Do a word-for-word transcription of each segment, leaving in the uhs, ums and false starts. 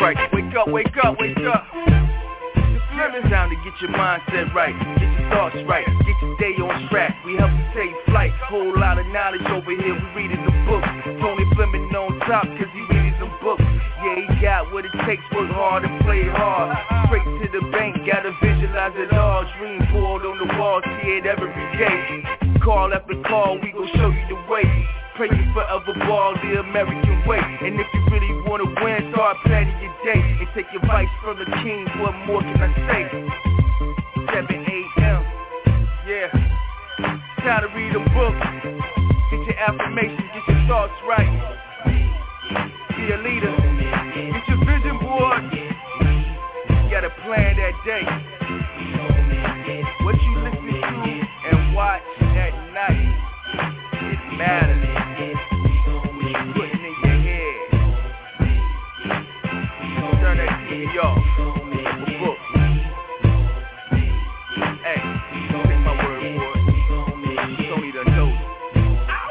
Right, wake up, wake up, wake up. It's living time to get your mindset right, get your thoughts right, get your day on track. We help you take flight, whole lot of knowledge over here. We reading the books, Tony Fleming on top, cause he reading the books. Yeah, he got what it takes, work hard and play hard. Straight to the bank, gotta visualize it all. Dream board on the wall, see it every day. Call after call, we gon' show you the way. Pray you forever ball the American way. And if you really wanna win, start planning your day. And take advice from the king, what more can I say? seven a.m. Yeah. Time to read a book. Get your affirmations, get your thoughts right. Be a leader. Get your vision board. You gotta plan that day. What you listen to and watch at night, it matters. Yo, the book. Hey, take my word for it. You don't need a note. Ow!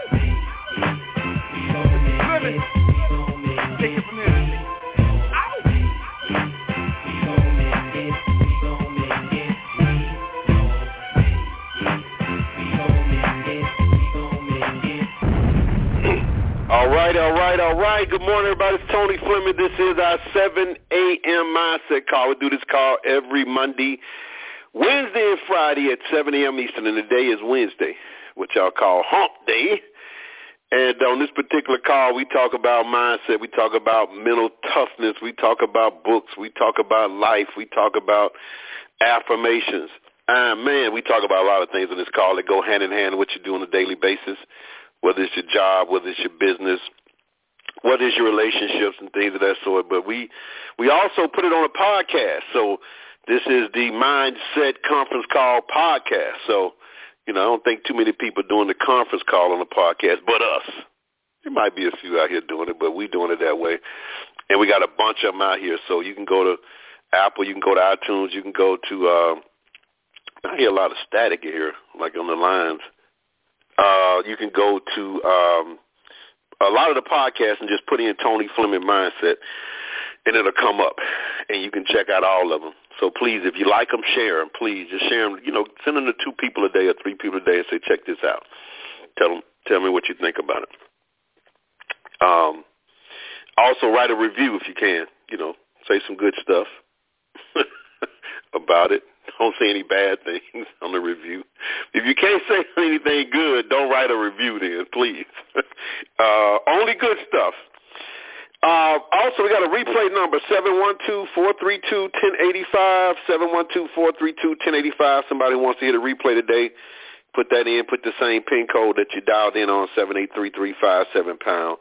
Take it from here. Ow! All right, all right, all right. Good morning, everybody. It's Tony Fleming. This is our seven a.m. mindset call. We do this call every Monday, Wednesday, and Friday at seven a.m. Eastern, and today is Wednesday, which y'all call Hump Day. And on this particular call, we talk about mindset. We talk about mental toughness. We talk about books. We talk about life. We talk about affirmations. Ah, man, we talk about a lot of things on this call that go hand in hand with what you do on a daily basis, whether it's your job, whether it's your business, whether it's your relationships and things of that sort. But we we also put it on a podcast. So this is the Mindset Conference Call podcast. So, you know, I don't think too many people doing the conference call on the podcast but us. There might be a few out here doing it, but we doing it that way. And we got a bunch of them out here. So you can go to Apple. You can go to iTunes. You can go to uh, – I hear a lot of static here, like on the lines. Uh, you can go to um, – a lot of the podcasts and just put in Tony Fleming Mindset, and it'll come up, and you can check out all of them. So please, if you like them, share them. Please, just share them. You know, send them to two people a day or three people a day and say, check this out. Tell them, tell me what you think about it. Um, also, write a review if you can. You know, say some good stuff about it. Don't say any bad things on the review. If you can't say anything good, don't write a review then, please. Uh, only good stuff. Uh, also, we got a replay number, seven one two, four three two, one zero eight five, seven one two, four three two, one zero eight five. Somebody wants to hear the replay today, put that in. Put the same pin code that you dialed in on, seven eight three three five seven pound,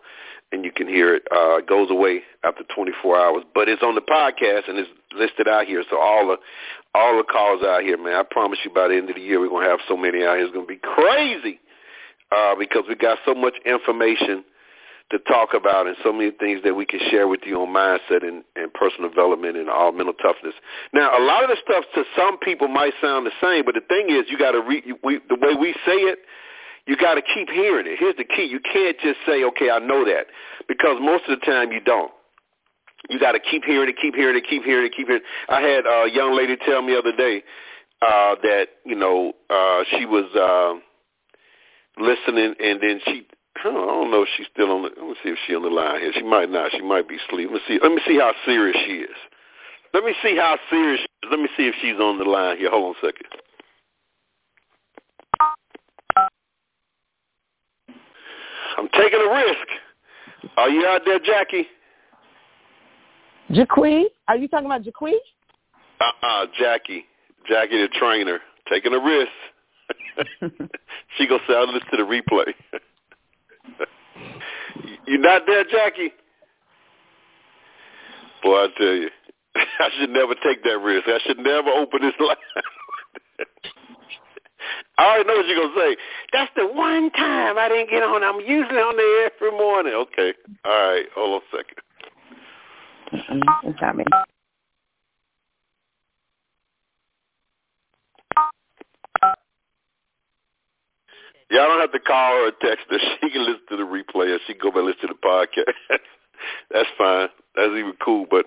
and you can hear it. Uh, it goes away after twenty-four hours. But it's on the podcast, and it's listed out here, so all the... All the calls out here, man. I promise you by the end of the year we're going to have so many out here. It's going to be crazy uh, because we got so much information to talk about and so many things that we can share with you on mindset and, and personal development and all mental toughness. Now, a lot of the stuff to some people might sound the same, but the thing is you got to re- we, the way we say it, you got to keep hearing it. Here's the key. You can't just say, okay, I know that, because most of the time you don't. You got to keep hearing it, keep hearing it, keep hearing it, keep hearing it. I had a young lady tell me the other day uh, that, you know, uh, she was uh, listening, and then she, I don't, I don't know if she's still on the, let me see if she's on the line here. She might not. She might be asleep. Let me see, let me see how serious she is. Let me see how serious she is. Let me see if she's on the line here. Hold on a second. I'm taking a risk. Are you out there, Jackie? Jacque? Are you talking about Jacque? Uh-uh, Jackie. Jackie the trainer. Taking a risk. She gonna say, I'll listen to the replay. You not there, Jackie? Boy, I tell you. I should never take that risk. I should never open this line. I already know what you're going to say. That's the one time I didn't get on. I'm usually on there every morning. Okay. All right. Hold on a second. It's not me. Y'all don't have to call her or text her. She can listen to the replay or she can go back and listen to the podcast. that's fine. That's even cool. But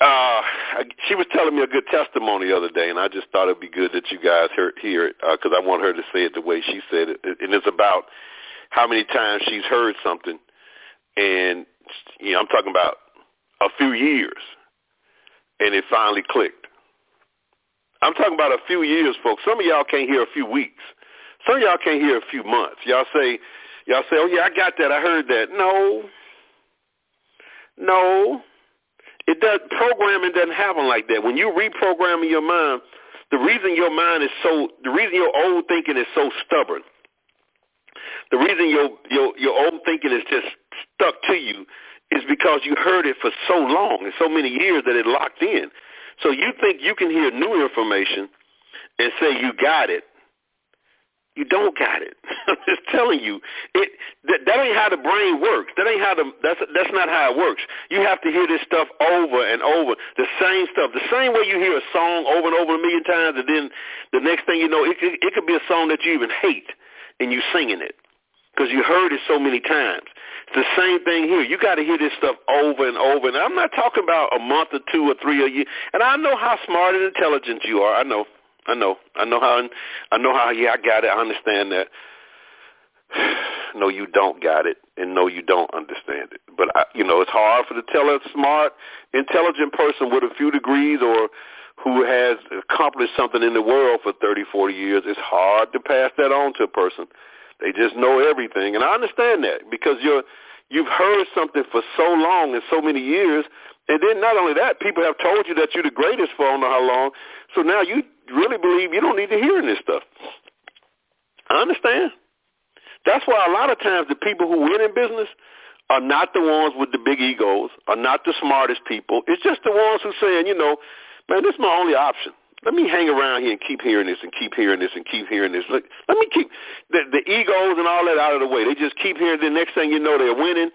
uh, I, she was telling me a good testimony the other day, and I just thought it would be good that you guys hear, hear it because uh, I want her to say it the way she said it. And it's about how many times she's heard something, and you know, I'm talking about a few years, and it finally clicked. I'm talking about a few years, folks. Some of y'all can't hear a few weeks. Some of y'all can't hear a few months. Y'all say, y'all say, oh, yeah, I got that. I heard that. No. No. It does, programming doesn't happen like that. When you're reprogramming your mind, the reason your mind is so, the reason your old thinking is so stubborn, the reason your, your, your old thinking is just stuck to you is because you heard it for so long and so many years that it locked in. So you think you can hear new information and say you got it. You don't got it. I'm just telling you, it that, that ain't how the brain works. That ain't how the that's that's not how it works. You have to hear this stuff over and over, the same stuff, the same way you hear a song over and over a million times, and then the next thing you know, it it, it could be a song that you even hate, and you singing it because you heard it so many times. It's the same thing here. You got to hear this stuff over and over. And I'm not talking about a month or two or three or a year. And I know how smart and intelligent you are. I know. I know. I know how. I know how. Yeah, I got it. I understand that. No, you don't got it, and no, you don't understand it. But I, you know, it's hard for to tell a smart, intelligent person with a few degrees or who has accomplished something in the world for thirty, forty years. It's hard to pass that on to a person. They just know everything, and I understand that because you're you've heard something for so long and so many years, and then not only that, people have told you that you're the greatest for I don't know how long. So now you really believe you don't need to hear this stuff. I understand. That's why a lot of times the people who win in business are not the ones with the big egos, are not the smartest people. It's just the ones who saying, you know, man, this is my only option. Let me hang around here and keep hearing this and keep hearing this and keep hearing this. Look, let me keep the, the egos and all that out of the way. They just keep hearing. The next thing you know, they're winning.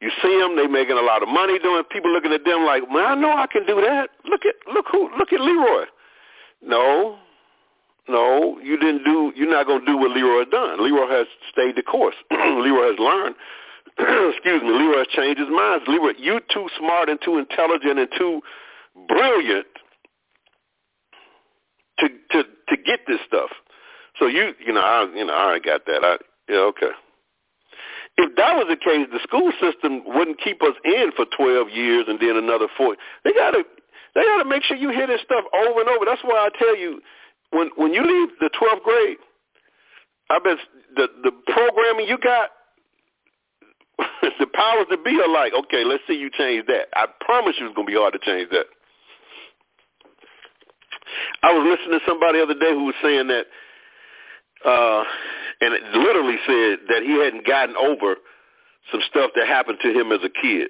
You see them. They're making a lot of money doing. People looking at them like, man, I know I can do that. Look at look who look at Leroy. No, no, you didn't do. You're not gonna do what Leroy done. Leroy has stayed the course. Leroy has learned. Excuse me. Leroy has changed his mind. Leroy, you too smart and too intelligent and too brilliant To, to to get this stuff. So you you know I you know I already got that. I yeah okay. If that was the case, the school system wouldn't keep us in for twelve years and then another four. They gotta they gotta make sure you hear this stuff over and over. That's why I tell you, when when you leave the twelfth grade, I bet the the programming you got, the powers that be are like, okay, let's see you change that. I promise you, it's gonna be hard to change that. I was listening to somebody the other day who was saying that, uh, and it literally said that he hadn't gotten over some stuff that happened to him as a kid.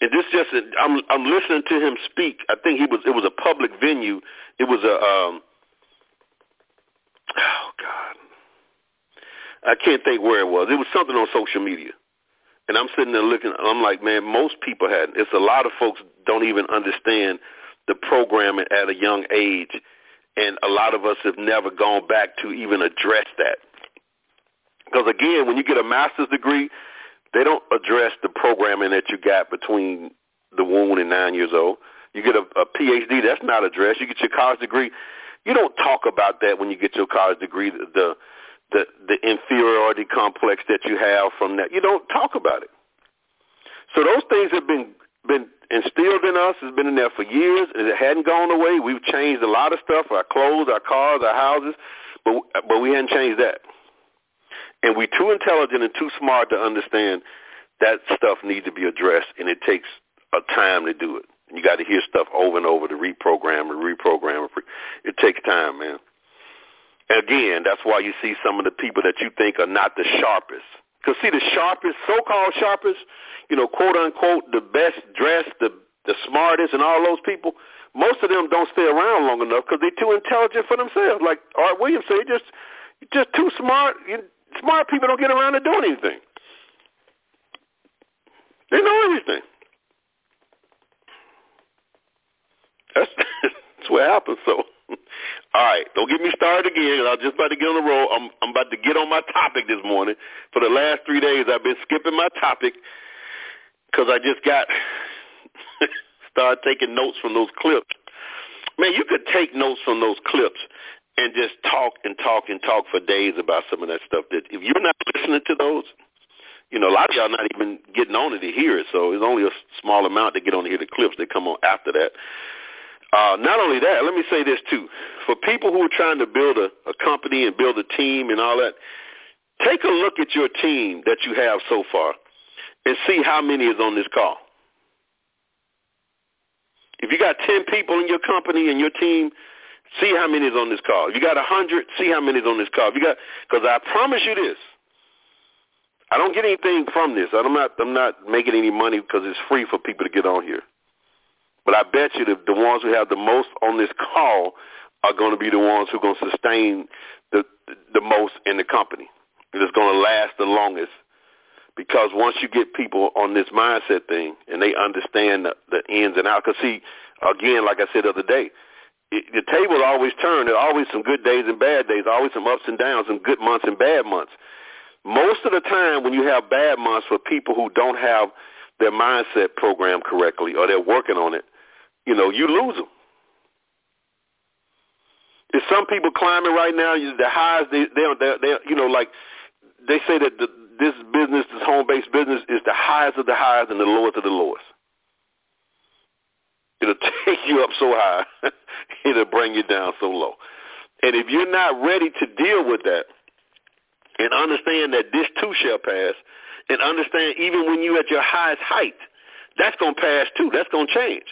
And this just, I'm, I'm listening to him speak. I think he was, it was a public venue. It was a, um, oh God, I can't think where it was. It was something on social media. And I'm sitting there looking, I'm like, man, most people hadn't. It's a lot of folks don't even understand the programming at a young age, and a lot of us have never gone back to even address that. Because, again, when you get a master's degree, they don't address the programming that you got between the womb and nine years old. You get a, a P H D, that's not addressed. You get your college degree. You don't talk about that when you get your college degree, the, the The, the inferiority complex that you have from that. You don't talk about it. So those things have been been instilled in us. It's been in there for years. It hadn't gone away. We've changed a lot of stuff, our clothes, our cars, our houses, but, but we hadn't changed that. And we're too intelligent and too smart to understand that stuff needs to be addressed, and it takes a time to do it. You got to hear stuff over and over to reprogram and reprogram. It takes time, man. Again, that's why you see some of the people that you think are not the sharpest. Because, see, the sharpest, so-called sharpest, you know, quote-unquote, the best dressed, the, the smartest, and all those people, most of them don't stay around long enough because they're too intelligent for themselves. Like Art Williams said, you're just, you're just too smart. You're, smart people don't get around to doing anything. They know everything. That's, that's what happens, so. All right, don't get me started again. I'm just about to get on the roll. I'm, I'm about to get on my topic this morning. For the last three days, I've been skipping my topic because I just got started taking notes from those clips. Man, you could take notes from those clips and just talk and talk and talk for days about some of that stuff. That if you're not listening to those, you know, a lot of y'all not even getting on it to hear it. So it's only a small amount that get on to hear the clips that come on after that. Uh, not only that, let me say this too. For people who are trying to build a, a company and build a team and all that, take a look at your team that you have so far and see how many is on this call. If you got ten people in your company and your team, see how many is on this call. If you got one hundred, see how many is on this call. If you got, because I promise you this, I don't get anything from this. I'm not, I'm not making any money because it's free for people to get on here. But I bet you the, the ones who have the most on this call are going to be the ones who are going to sustain the the most in the company. It's going to last the longest because once you get people on this mindset thing and they understand the, the ins and outs, because see, again, like I said the other day, it, the table always turns. There are always some good days and bad days, always some ups and downs, some good months and bad months. Most of the time when you have bad months for people who don't have their mindset program correctly or they're working on it, you know, you lose them. There's some people climbing right now. The highs, they, they, they, they, you know, like they say that the, this business, this home-based business, is the highest of the highs and the lowest of the lowest. It'll take you up so high, it'll bring you down so low. And if you're not ready to deal with that and understand that this too shall pass, and understand even when you're at your highest height, that's going to pass too. That's going to change.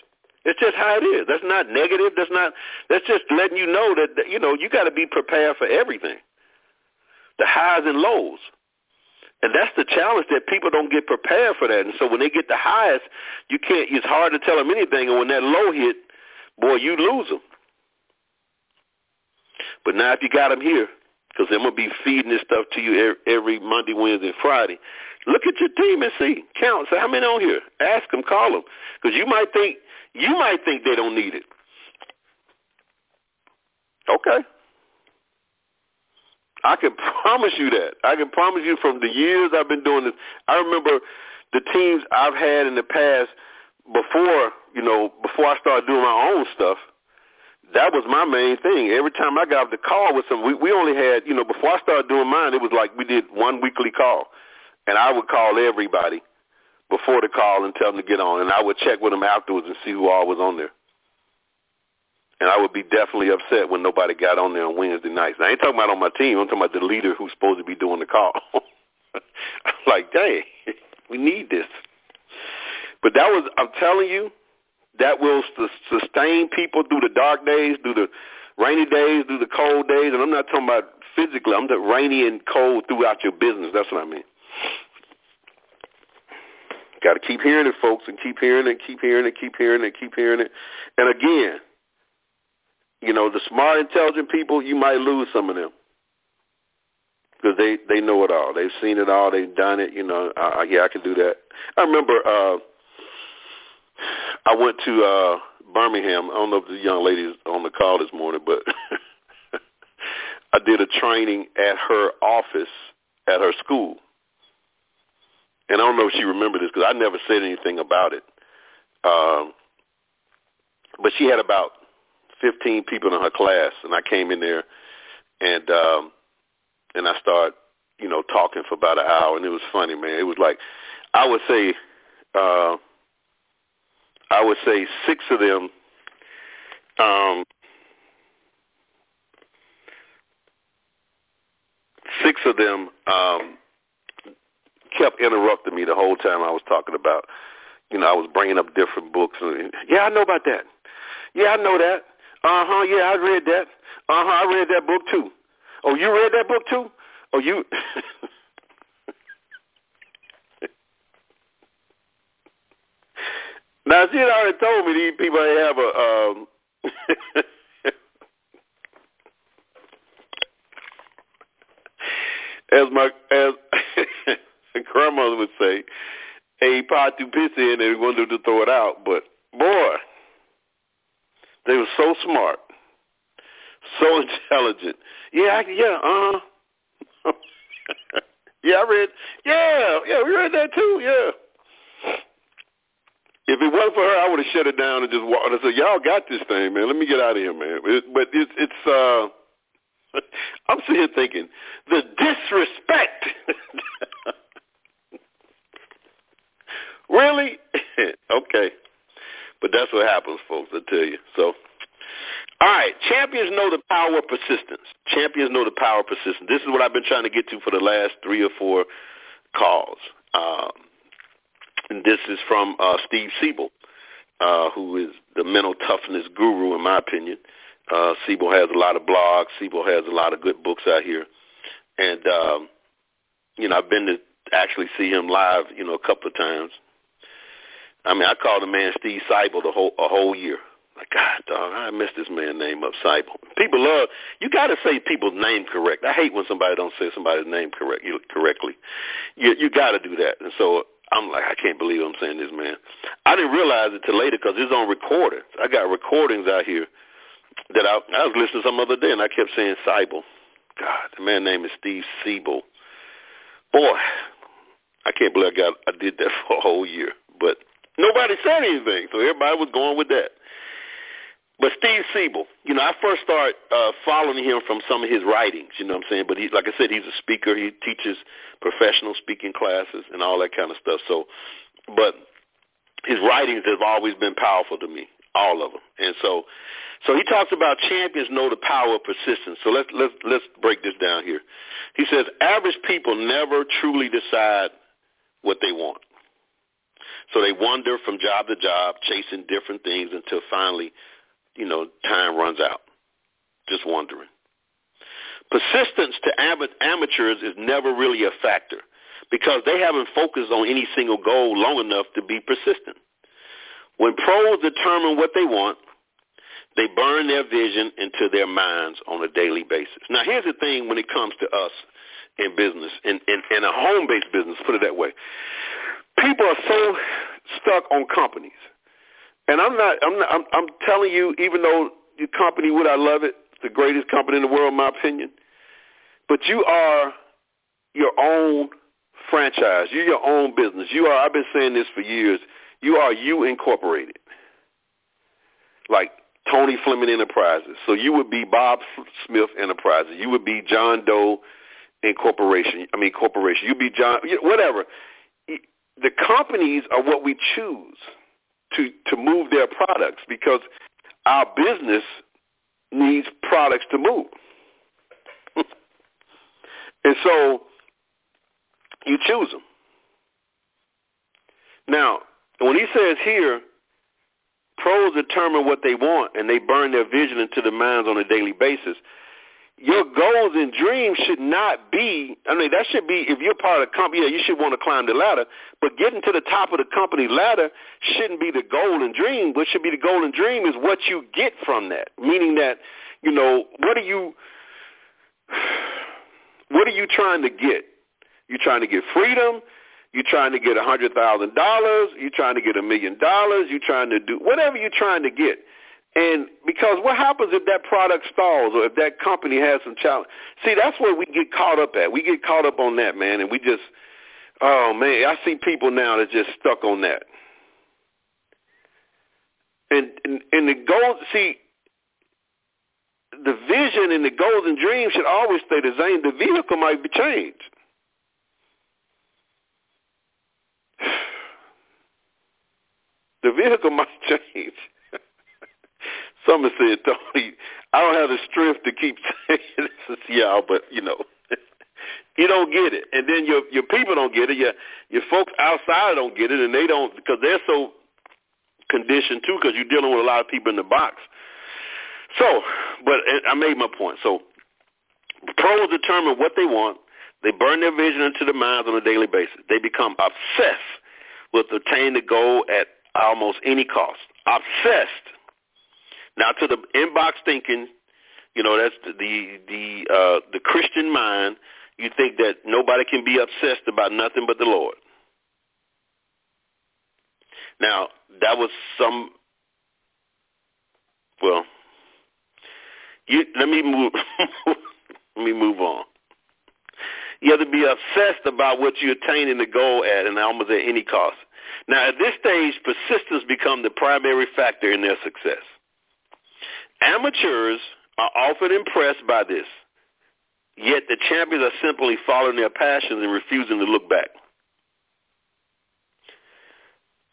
It's just how it is. That's not negative. That's not. That's just letting you know that, that you know, you got to be prepared for everything, the highs and lows. And that's the challenge, that people don't get prepared for that. And so when they get the highest, you can't. It's hard to tell them anything. And when that low hit, boy, you lose them. But now if you got them here, because I'm going to be feeding this stuff to you every Monday, Wednesday, and Friday. Look at your team and see. Count. Say, how many on here? Ask them. Call them. Because you might think you might think they don't need it. Okay. I can promise you that. I can promise you from the years I've been doing this. I remember the teams I've had in the past before, you know, before I started doing my own stuff. That was my main thing. Every time I got off the call with some, we, we only had, you know, before I started doing mine, it was like we did one weekly call. And I would call everybody before the call and tell them to get on. And I would check with them afterwards and see who all was on there. And I would be definitely upset when nobody got on there on Wednesday nights. Now, I ain't talking about on my team. I'm talking about the leader who's supposed to be doing the call. I'm like, dang, we need this. But that was, I'm telling you, that will sustain people through the dark days, through the rainy days, through the cold days. And I'm not talking about physically. I'm talking rainy and cold throughout your business. That's what I mean. Got to keep hearing it, folks, and keep hearing it, keep hearing it, keep hearing it, keep hearing it. And again, you know, the smart, intelligent people, you might lose some of them because they, they know it all. They've seen it all. They've done it. You know, I, yeah, I can do that. I remember uh, I went to uh, Birmingham. I don't know if the young lady's on the call this morning, but I did a training at her office at her school. And I don't know if she remembered this because I never said anything about it. Um, but she had about fifteen people in her class, and I came in there, and um, and I started, you know, talking for about an hour, and it was funny, man. It was like, I would say, uh, I would say six of them, um, six of them. Um, kept interrupting me the whole time I was talking about, you know, I was bringing up different books. And, yeah, I know about that. Yeah, I know that. Uh-huh, yeah, I read that. Uh-huh, I read that book too. Oh, you read that book too? Oh, you... Now, she had already told me these people ain't have a... Um... as my... as. Grandmother would say, a pot to piss in and wanted to throw it out. But, boy, they were so smart. so intelligent. Yeah, I, yeah, uh-huh. Yeah, I read. Yeah, yeah, we read that too, yeah. If it wasn't for her, I would have shut it down and just walked. I said, y'all got this thing, man. Let me get out of here, man. It, but it, it's, uh, I'm sitting here thinking, the disrespect. Really? Okay. But that's what happens, folks, I tell you. So, all right, champions know the power of persistence. Champions know the power of persistence. This is what I've been trying to get to for the last three or four calls. Um, and this is from uh, Steve Siebel, uh, who is the mental toughness guru, in my opinion. Uh, Siebel has a lot of blogs. Siebel has a lot of good books out here. And, um, you know, I've been to actually see him live, you know, a couple of times. I mean, I called the man Steve Siebel the whole, a whole year. Like, God, dog, I messed this man's name up, Siebel. People love, you got to say people's name correct. I hate when somebody don't say somebody's name correct, you, correctly. You you got to do that. And so I'm like, I can't believe I'm saying this, man. I didn't realize it till later because it's on recordings. I got recordings out here that I, I was listening to some other day, and I kept saying Siebel. God, the man's name is Steve Siebel. Boy, I can't believe I got I did that for a whole year. But nobody said anything, so everybody was going with that. But Steve Siebel, you know, I first started uh, following him from some of his writings, you know what I'm saying? But he, like I said, he's a speaker. He teaches professional speaking classes and all that kind of stuff. So, but his writings have always been powerful to me, all of them. And so, so he talks about champions know the power of persistence. So let's let's let's break this down here. He says average people never truly decide what they want. So they wander from job to job, chasing different things until finally, you know, time runs out. Just wandering. Persistence to amateurs is never really a factor because they haven't focused on any single goal long enough to be persistent. When pros determine what they want, they burn their vision into their minds on a daily basis. Now, here's the thing when it comes to us in business, in, in, in a home-based business, put it that way. People are so stuck on companies, and I'm not. I'm not. I'm, I'm telling you, even though your company, would I love it, it's the greatest company in the world, in my opinion. But you are your own franchise. You're your own business. You are. I've been saying this for years. You are you incorporated, like Tony Fleming Enterprises. So you would be Bob Smith Enterprises. You would be John Doe Incorporation. I mean, corporation. You'd be John. Whatever. The companies are what we choose to, to move their products because our business needs products to move. And so you choose them. Now, when he says here, pros determine what they want and they burn their vision into their minds on a daily basis, your goals and dreams should not be, I mean, that should be, if you're part of a company, yeah, you should want to climb the ladder, but getting to the top of the company ladder shouldn't be the goal and dream. What should be the goal and dream is what you get from that, meaning that, you know, what are you, what are you trying to get? You're trying to get freedom. You're trying to get one hundred thousand dollars. You're trying to get a million dollars. You're trying to do whatever you're trying to get. And because what happens if that product stalls or if that company has some challenge? See, that's where we get caught up at. We get caught up on that, man, and we just, oh, man, I see people now that just stuck on that. And and, and the goal, see, the vision and the goals and dreams should always stay the same. The vehicle might be changed. The vehicle might change. Someone said, Tony, I don't have the strength to keep saying this to y'all, but, you know, you don't get it. And then your your people don't get it. Your, your folks outside don't get it, and they don't, because they're so conditioned, too, because you're dealing with a lot of people in the box. So, but I made my point. So pros determine what they want. They burn their vision into their minds on a daily basis. They become obsessed with obtaining the goal at almost any cost. Obsessed. Now, to the inbox thinking, you know, that's the the uh, the Christian mind. You think that nobody can be obsessed about nothing but the Lord. Now, that was some, well, You, let me move. Let me move on. You have to be obsessed about what you're attaining the goal at, and almost at any cost. Now, at this stage, persistence becomes the primary factor in their success. Amateurs are often impressed by this, yet the champions are simply following their passions and refusing to look back.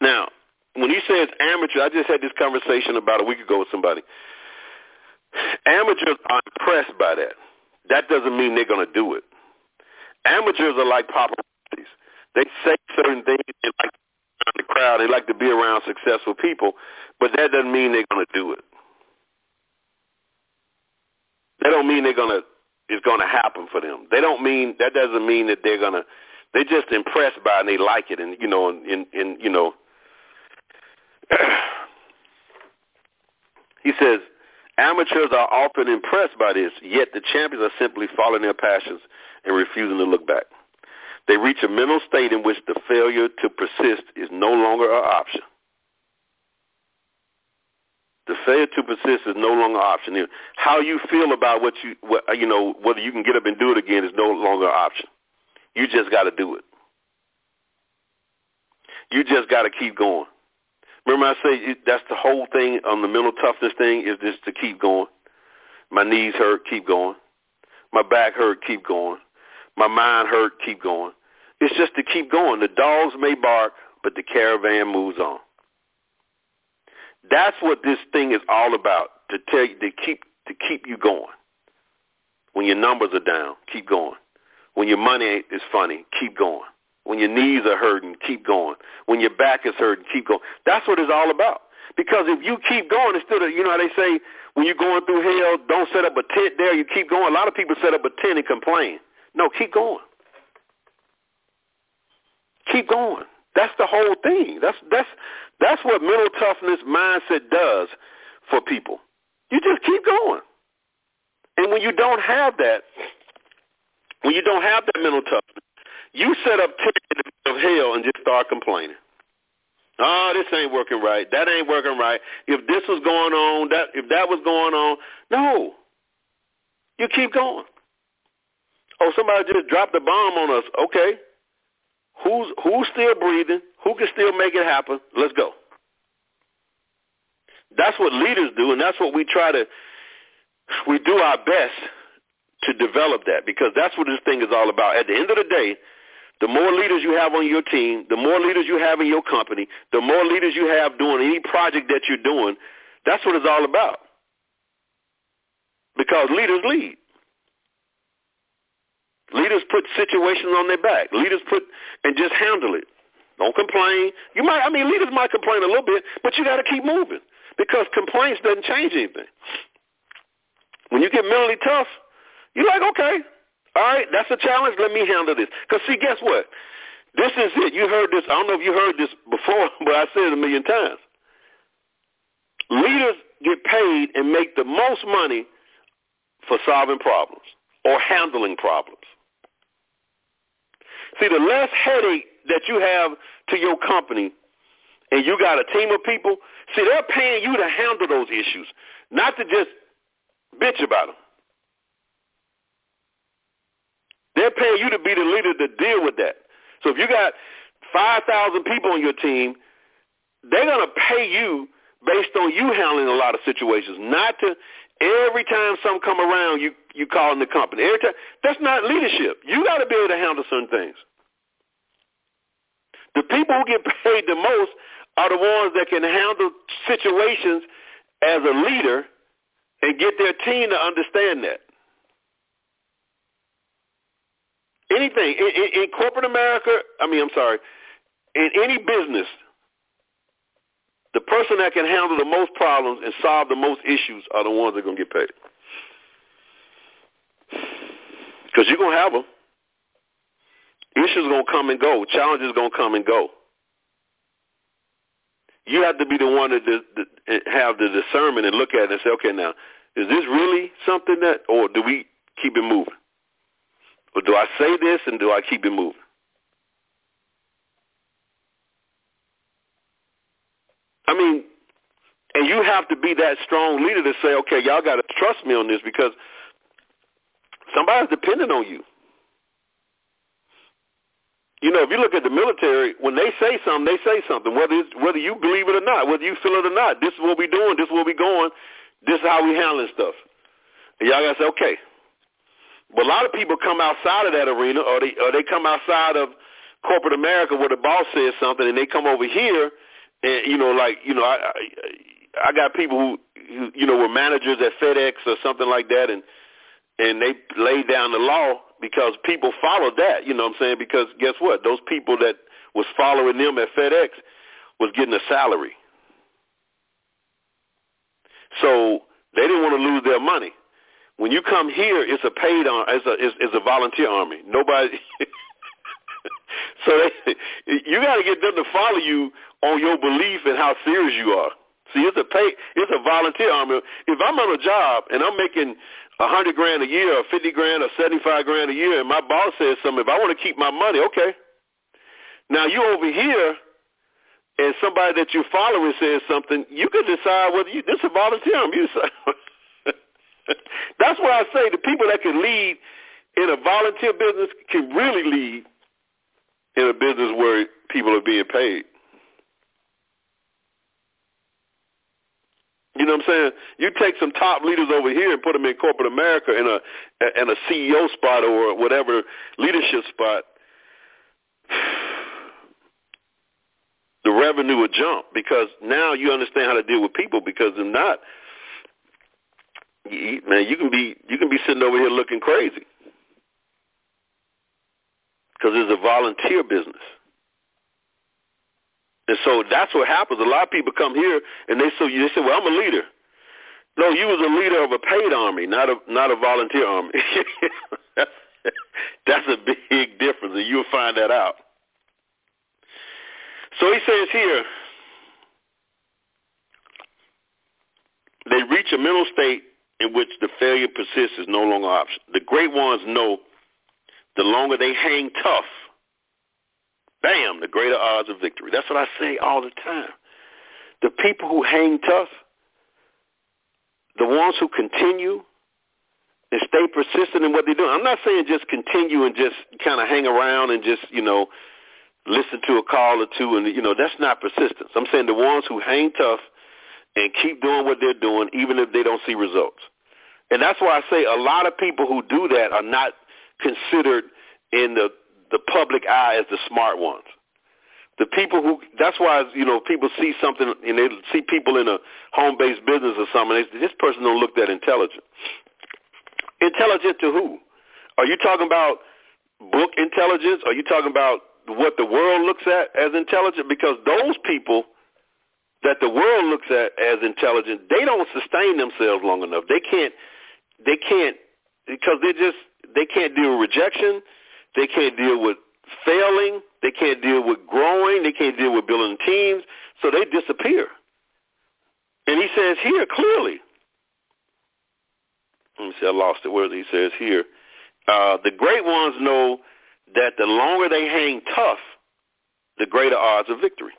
Now, when you say it's amateur, I just had this conversation about a week ago with somebody. Amateurs are impressed by that. That doesn't mean they're going to do it. Amateurs are like paparazzis. They say certain things, they like to be around the crowd, they like to be around successful people, but that doesn't mean they're going to do it. That don't mean they're going to, it's going to happen for them. They don't mean, that doesn't mean that they're going to, they're just impressed by it and they like it, and, you know, and, and, and you know. He says, amateurs are often impressed by this, yet the champions are simply following their passions and refusing to look back. They reach a mental state in which the failure to persist is no longer an option. The failure to persist is no longer an option. How you feel about what you, what, you know, whether you can get up and do it again is no longer an option. You just got to do it. You just got to keep going. Remember I say that's the whole thing on the mental toughness thing is just to keep going. My knees hurt, keep going. My back hurt, keep going. My mind hurt, keep going. It's just to keep going. The dogs may bark, but the caravan moves on. That's what this thing is all about, to tell you, to keep to keep you going. When your numbers are down, keep going. When your money is funny, keep going. When your knees are hurting, keep going. When your back is hurting, keep going. That's what it's all about. Because if you keep going, instead of, you know how they say, when you're going through hell, don't set up a tent there, you keep going. A lot of people set up a tent and complain. No, keep going. Keep going. That's the whole thing. That's that's that's what mental toughness mindset does for people. You just keep going. And when you don't have that, when you don't have that mental toughness, you set up tent of hell and just start complaining. Oh, this ain't working right. That ain't working right. If this was going on, that if that was going on, no. You keep going. Oh, somebody just dropped a bomb on us. Okay. Who's who's still breathing? Who can still make it happen? Let's go. That's what leaders do, and that's what we try to, we do our best to develop that, because that's what this thing is all about. At the end of the day, the more leaders you have on your team, the more leaders you have in your company, the more leaders you have doing any project that you're doing, that's what it's all about. Because leaders lead. Leaders put situations on their back. Leaders put, and just handle it. Don't complain. You might, I mean, leaders might complain a little bit, but you got to keep moving, because complaints doesn't change anything. When you get mentally tough, you're like, okay, all right, that's a challenge. Let me handle this. Because, see, guess what? This is it. You heard this. I don't know if you heard this before, but I said it a million times. Leaders get paid and make the most money for solving problems or handling problems. See, the less headache that you have to your company, and you got a team of people, see, they're paying you to handle those issues, not to just bitch about them. They're paying you to be the leader to deal with that. So if you got five thousand people on your team, they're going to pay you based on you handling a lot of situations, not to every time some come around, you, you call in the company. Every time, that's not leadership. You got to be able to handle certain things. The people who get paid the most are the ones that can handle situations as a leader and get their team to understand that. Anything, in, in, in corporate America, I mean, I'm sorry, in any business, the person that can handle the most problems and solve the most issues are the ones that are going to get paid. Because you're going to have them. Issues are going to come and go. Challenges are going to come and go. You have to be the one that have the discernment and look at it and say, okay, now, is this really something that, or do we keep it moving? Or do I say this and do I keep it moving? I mean, and you have to be that strong leader to say, okay, y'all got to trust me on this, because somebody's depending on you. You know, if you look at the military, when they say something, they say something, whether it's, whether you believe it or not, whether you feel it or not. This is what we're doing. This is where we're going. This is how we're handling stuff. And y'all got to say, okay. But a lot of people come outside of that arena, or they or they come outside of corporate America where the boss says something, and they come over here, and, you know, like, you know, I I, I got people who, who, you know, were managers at FedEx or something like that, and and they laid down the law because people followed that, you know what I'm saying? Because guess what? Those people that was following them at FedEx was getting a salary. So they didn't want to lose their money. When you come here, it's a paid on, it's a it's, it's a volunteer army. Nobody. So they, you got to get them to follow you on your belief and how serious you are. See, it's a pay, it's a volunteer army. If I'm on a job and I'm making a hundred grand a year, or fifty grand, or seventy-five grand a year, and my boss says something, if I want to keep my money, okay. Now you over here, and somebody that you're following says something, you can decide whether you, this is a volunteer army. You decide. That's why I say the people that can lead in a volunteer business can really lead in a business where people are being paid. You know what I'm saying? You take some top leaders over here and put them in corporate America in a in a C E O spot or whatever leadership spot, the revenue will jump because now you understand how to deal with people. Because if not, man, you can be you can be sitting over here looking crazy because it's a volunteer business, and so that's what happens. A lot of people come here and they so they say, "Well, I'm a leader." No, you was a leader of a paid army, not a not a volunteer army. that's, that's a big difference, and you'll find that out. So he says here, they reach a mental state in which the failure persists is no longer an option. The great ones know the longer they hang tough, bam, the greater odds of victory. That's what I say all the time. The people who hang tough, the ones who continue and stay persistent in what they do. I'm not saying just continue and just kind of hang around and just, you know, listen to a call or two and, you know, that's not persistence. I'm saying the ones who hang tough and keep doing what they're doing, even if they don't see results. And that's why I say a lot of people who do that are not considered in the, the public eye as the smart ones. The people who, that's why, you know, people see something and they see people in a home-based business or something, and they say, this person don't look that intelligent. Intelligent to who? Are you talking about book intelligence? Are you talking about what the world looks at as intelligent? Because those people that the world looks at as intelligent, they don't sustain themselves long enough. They can't, they can't, because they just, they can't deal with rejection. They can't deal with failing. They can't deal with growing. They can't deal with building teams. So they disappear. And he says here clearly, let me see, I lost it. Where is it? He says here, uh, the great ones know that the longer they hang tough, the greater odds of victory.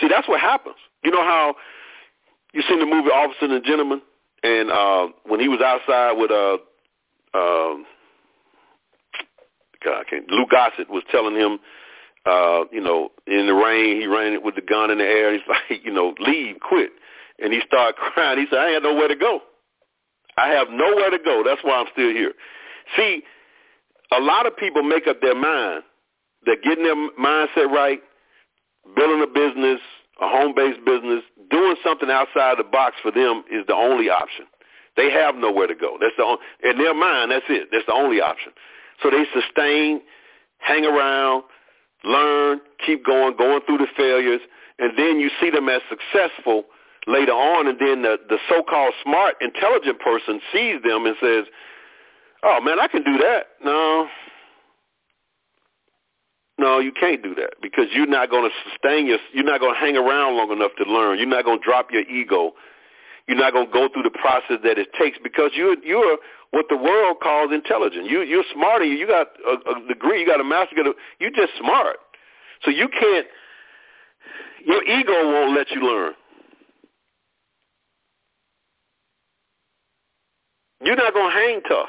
See, that's what happens. You know how you seen the movie Officer and a Gentleman, and uh, when he was outside with uh, um, God, I can't, Lou Gossett was telling him, uh, you know, in the rain, he ran with the gun in the air. He's like, you know, leave, quit. And he started crying. He said, I ain't got nowhere to go. I have nowhere to go. That's why I'm still here. See, a lot of people make up their mind. They're getting their mindset right, building a business, a home-based business, doing something outside the box for them is the only option. They have nowhere to go. That's the on- in their mind, that's it. That's the only option. So they sustain, hang around, learn, keep going, going through the failures, and then you see them as successful later on, and then the, the so-called smart, intelligent person sees them and says, oh, man, I can do that. No. No, you can't do that because you're not going to sustain your. You're not going to hang around long enough to learn. You're not going to drop your ego. You're not going to go through the process that it takes because you're you're what the world calls intelligent. You you're smarter. You got a, a degree. You got a master's. You're just smart. So you can't. Your ego won't let you learn. You're not going to hang tough.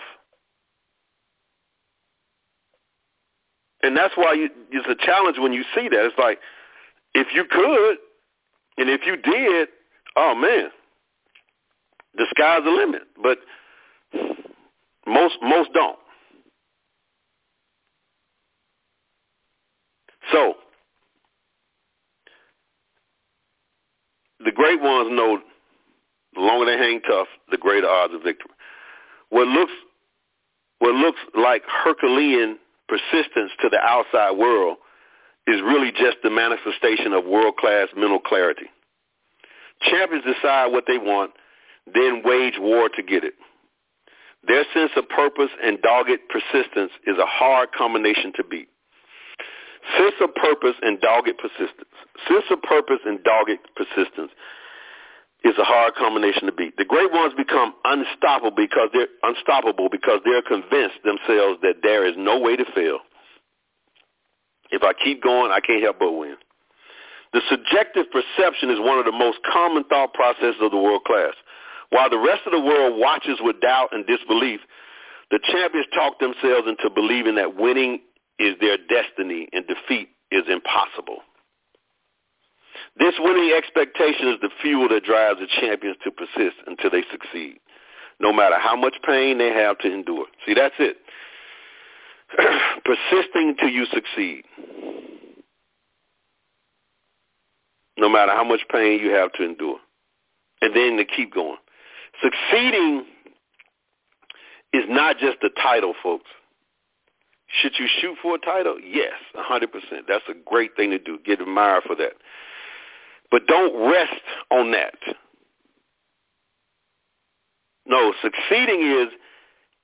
And that's why you, it's a challenge when you see that. It's like, if you could, and if you did, oh, man, the sky's the limit. But most most don't. So the great ones know the longer they hang tough, the greater odds of victory. What looks what looks like Herculean persistence to the outside world is really just the manifestation of world-class mental clarity. Champions decide what they want, then wage war to get it. Their sense of purpose and dogged persistence is a hard combination to beat. Sense of purpose and dogged persistence. Sense of purpose and dogged persistence is a hard combination to beat. The great ones become unstoppable because they're unstoppable because they're convinced themselves that there is no way to fail. If I keep going, I can't help but win. The subjective perception is one of the most common thought processes of the world class. While the rest of the world watches with doubt and disbelief, the champions talk themselves into believing that winning is their destiny and defeat is impossible. This winning expectation is the fuel that drives the champions to persist until they succeed, no matter how much pain they have to endure. See, that's it. Persisting till you succeed, no matter how much pain you have to endure, and then to keep going. Succeeding is not just a title, folks. Should you shoot for a title? Yes, one hundred percent. That's a great thing to do. Get admired for that. But don't rest on that. No, succeeding is,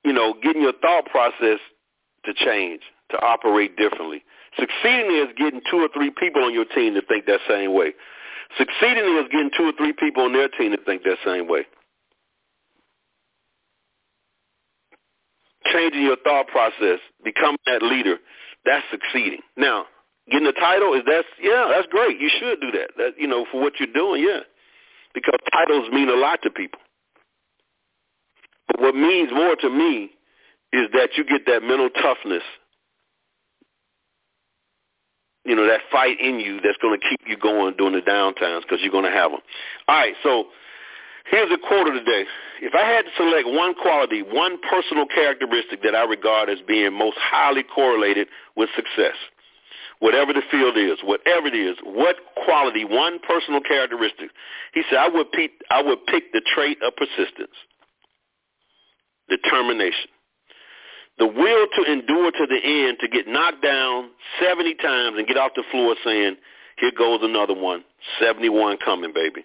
you know, getting your thought process to change, to operate differently. Succeeding is getting two or three people on your team to think that same way. Succeeding is getting two or three people on their team to think that same way. Changing your thought process, becoming that leader, that's succeeding. Now, getting a title, is that's yeah, that's great. You should do that. That, you know, for what you're doing, yeah. Because titles mean a lot to people. But what means more to me is that you get that mental toughness, you know, that fight in you that's going to keep you going during the downtimes because you're going to have them. All right, so here's a quote of the day. If I had to select one quality, one personal characteristic that I regard as being most highly correlated with success, whatever the field is, whatever it is, what quality, one personal characteristic, he said, I would pick, I would pick the trait of persistence, determination. The will to endure to the end, to get knocked down seventy times and get off the floor saying, here goes another one, seventy-one coming, baby.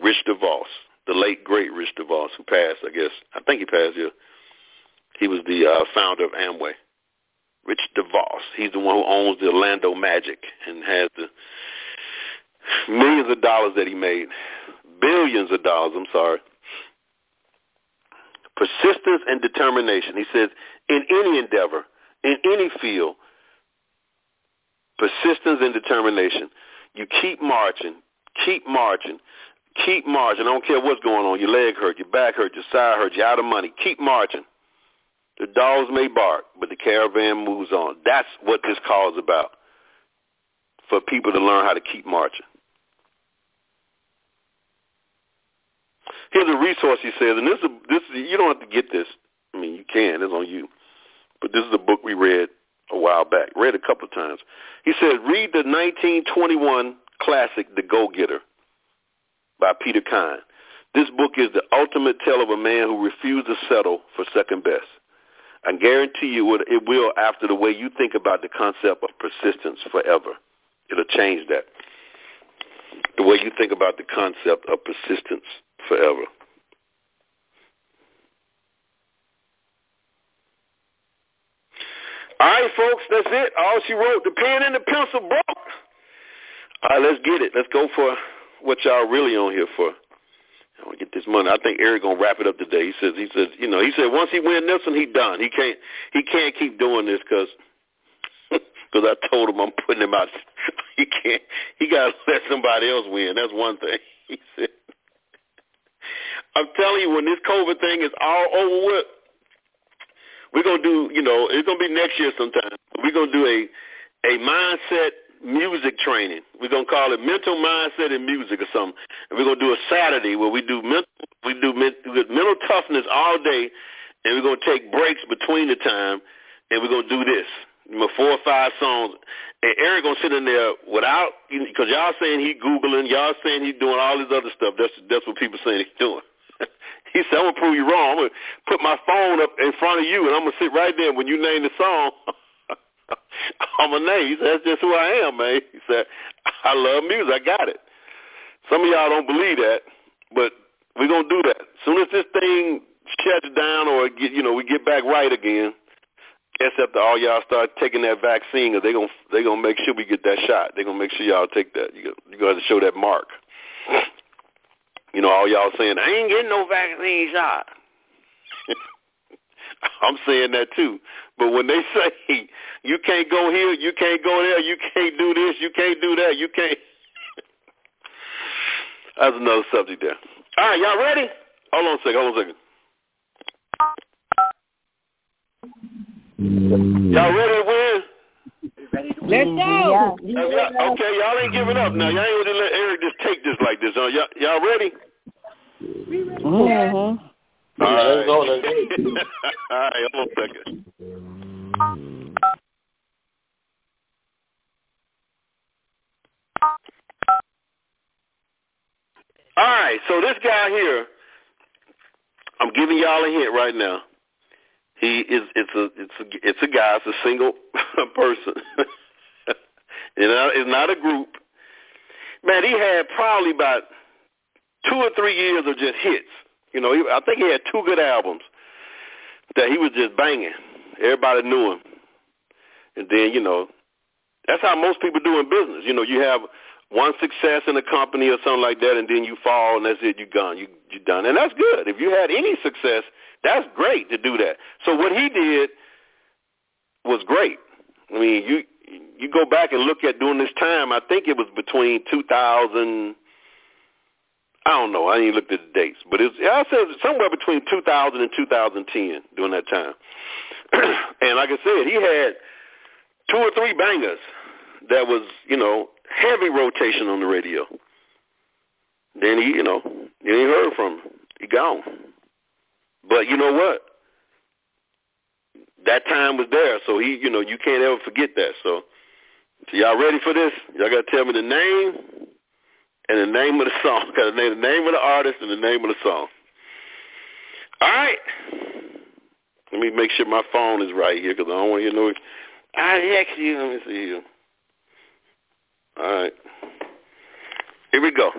Rich DeVos, the late, great Rich DeVos, who passed, I guess, I think he passed here. He was the uh, founder of Amway. Rich DeVos, he's the one who owns the Orlando Magic and has the millions of dollars that he made, billions of dollars, I'm sorry. Persistence and determination. He says, in any endeavor, in any field, persistence and determination. You keep marching, keep marching, keep marching. I don't care what's going on. Your leg hurt, your back hurt, your side hurt, you're out of money. Keep marching. The dogs may bark, but the caravan moves on. That's what this call is about, for people to learn how to keep marching. Here's a resource, he says, and this is, this is, you don't have to get this. I mean, you can. It's on you. But this is a book we read a while back, read a couple of times. He says, read the nineteen twenty-one classic, The Go-Getter, by Peter Kahn. This book is the ultimate tale of a man who refused to settle for second best. I guarantee you it will after the way you think about the concept of persistence forever. It'll change that. The way you think about the concept of persistence forever. All right, folks, that's it. All she wrote, the pen and the pencil broke. All right, let's get it. Let's go for what y'all really on here for. I want to get this money. I think Eric gonna wrap it up today. He says, he says, you know, he said once he wins this one, he done. He can't, he can't keep doing this because. Because I told him I'm putting him out. He can't. He got to let somebody else win. That's one thing. He said. I'm telling you, when this COVID thing is all over with, we're going to do, you know, it's going to be next year sometime. We're going to do a, a mindset music training. We're going to call it mental mindset and music or something. And we're going to do a Saturday where we do mental, we do mental toughness all day, and we're going to take breaks between the time, and we're going to do this. Four or five songs, and Eric gonna sit in there without, because y'all saying he Googling, y'all saying he doing all this other stuff. That's that's what people saying he's doing. He said, I'm gonna prove you wrong. I'm gonna put my phone up in front of you, and I'm gonna sit right there. When you name the song, I'm gonna name. He said, that's just who I am, man. He said, I love music. I got it. Some of y'all don't believe that, but we're gonna do that. As soon as this thing shuts down or get, you know, we get back right again. Except all y'all start taking that vaccine, or they gonna they gonna make sure we get that shot. They gonna make sure y'all take that. You you gonna have to show that mark. You know, all y'all saying I ain't getting no vaccine shot. I'm saying that too. But when they say you can't go here, you can't go there, you can't do this, you can't do that, you can't. That's another subject there. All right, y'all ready? Hold on a second. Hold on a second. Y'all ready to win? Let's go. Yeah. Y'all, okay, y'all ain't giving up now. Y'all ain't going to let Eric just take this like this. Huh? Y'all, y'all ready? Mm-hmm. All right. Yeah, all right, hold on a second. All right, so this guy here, I'm giving y'all a hint right now. He is it's a it's a it's a guy, it's a single person. It's not a group. Man, he had probably about two or three years of just hits. You know, he, I think he had two good albums that he was just banging. Everybody knew him. And then, you know, that's how most people do in business. You know, you have one success in a company or something like that, and then you fall, and that's it. You're gone. You, you're done. And that's good. If you had any success, that's great to do that. So what he did was great. I mean, you you go back and look at during this time, I think it was between two thousand, I don't know, I didn't look at the dates, but it's, I said somewhere between two thousand and two thousand ten during that time. And like I said, he had two or three bangers that was, you know, heavy rotation on the radio. Then he, you know, you ain't heard from him. He gone. But you know what? That time was there, so he, you know, you can't ever forget that. So, so y'all ready for this? Y'all got to tell me the name and the name of the song. Got to name the name of the artist and the name of the song. All right. Let me make sure my phone is right here because I don't want to hear no. I actually, let me see here. All right. Here we go.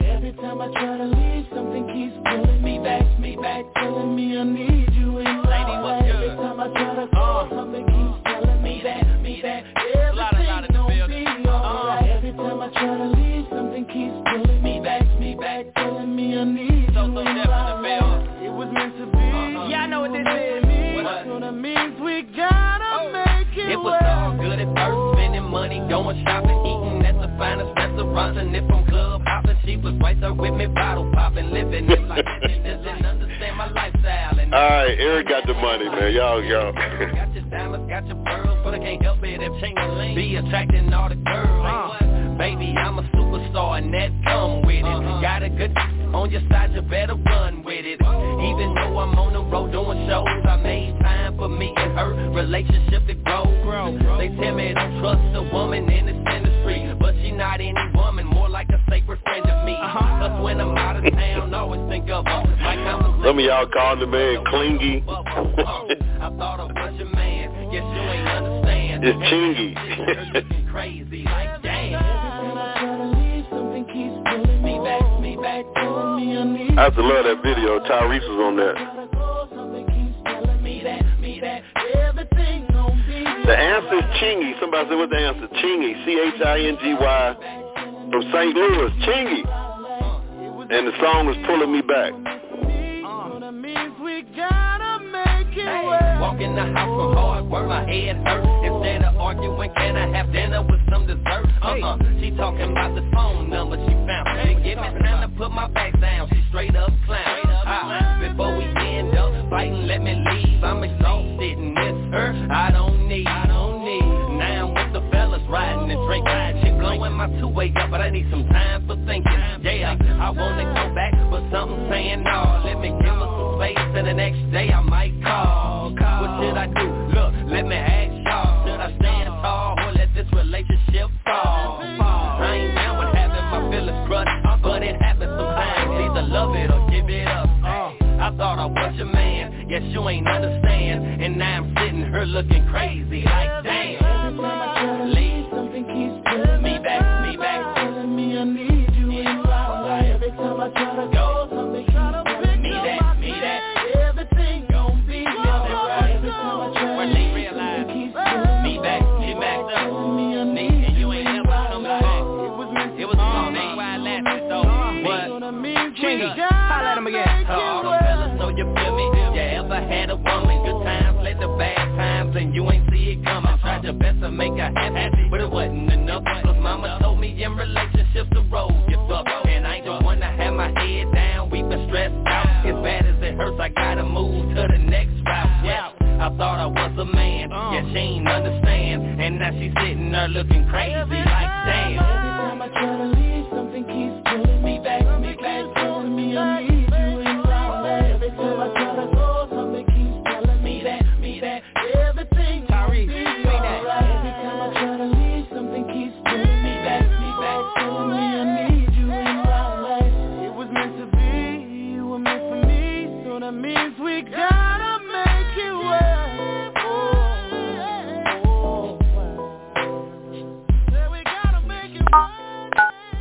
Every time I try to leave, something keeps pulling me back, me back, telling me I need you in my life. Every time I try to call, something keeps telling me that, me that, everything's gonna be alright. Every time I try to leave, something keeps pulling me back, me back, telling me I need you in my life. It was meant to be. Y'all know what this is. So that means we gotta make it. It was all good at first, spending money, going shopping, eating at the finest restaurants, and if I'm club hopping, she was right there with me, bottle popping, living it like that. She doesn't understand my lifestyle. And all right, Eric got the money, man. Y'all, y'all. Got your diamonds, got your pearls, but I can't help it if Chingy be attracting all the girls. Uh, Baby, I'm a superstar, and that come with it. Uh-huh. Got a good on your side, you better run with it. Oh. Even though I'm on the road doing shows, I made time for me and her relationship to grow. Bro, bro. They tell me don't trust a woman in this industry, but she not any woman, more like a sacred friend to me. Uh-huh. Cause when I'm out of town, always think of her. Like I'm a some of y'all call the man clingy. I thought I was your man, yes you ain't understand. It's Chingy. Crazy like damn. I have to love that video. Tyrese was on there. The answer is Chingy. Somebody said, what's the answer? Chingy, C H I N G Y, from Saint Louis. Chingy. And the song is Pulling Me Back. Hey, walking the house from hard work, my head hurts. Instead of arguing, can I have dinner with some dessert? Uh-uh, she talking about the phone number she found. Hey, give me time to my back down. She straight up clown. I, before we end up fighting, let me leave. I'm exhausted and miss her. I don't need. I don't need. Now I'm with the fellas riding and drink riding. She blowing my two-way up, but I need some time for thinking. Yeah, I wanna go back, but something's saying no. Let me give her some space, and the next day I might call. What should I do? Look, let me ask y'all. Should I stand tall or let this relationship fall? I ain't down with having my feelings crushed, but it happens sometimes. Either love it or give it up. I thought I was your man, yes you ain't understand. And now I'm sitting here looking crazy like damn. Leave something keeps pulling me back, me back. Telling me I need you in my life. Every time I try to go, something keeps pulling me back, me back. Everything gon' be all right. Every time I try to leave, something keeps pulling me back, me back. Telling me I need you. And you ain't never come back. It was me. It was all me. Why I laughed so. What? Chingy, holla at him again. You feel me? You ever had a woman? Good times led to bad times, and you ain't see it coming. Tried your best to make her happy, but it wasn't enough. Plus mama told me in relationships the road gets up, and I ain't the one to have my head down. We've been stressed out. As bad as it hurts, I gotta move to the next route. Yeah, I thought I was a man. Yeah, she ain't understand, and now she's sitting there looking crazy like damn.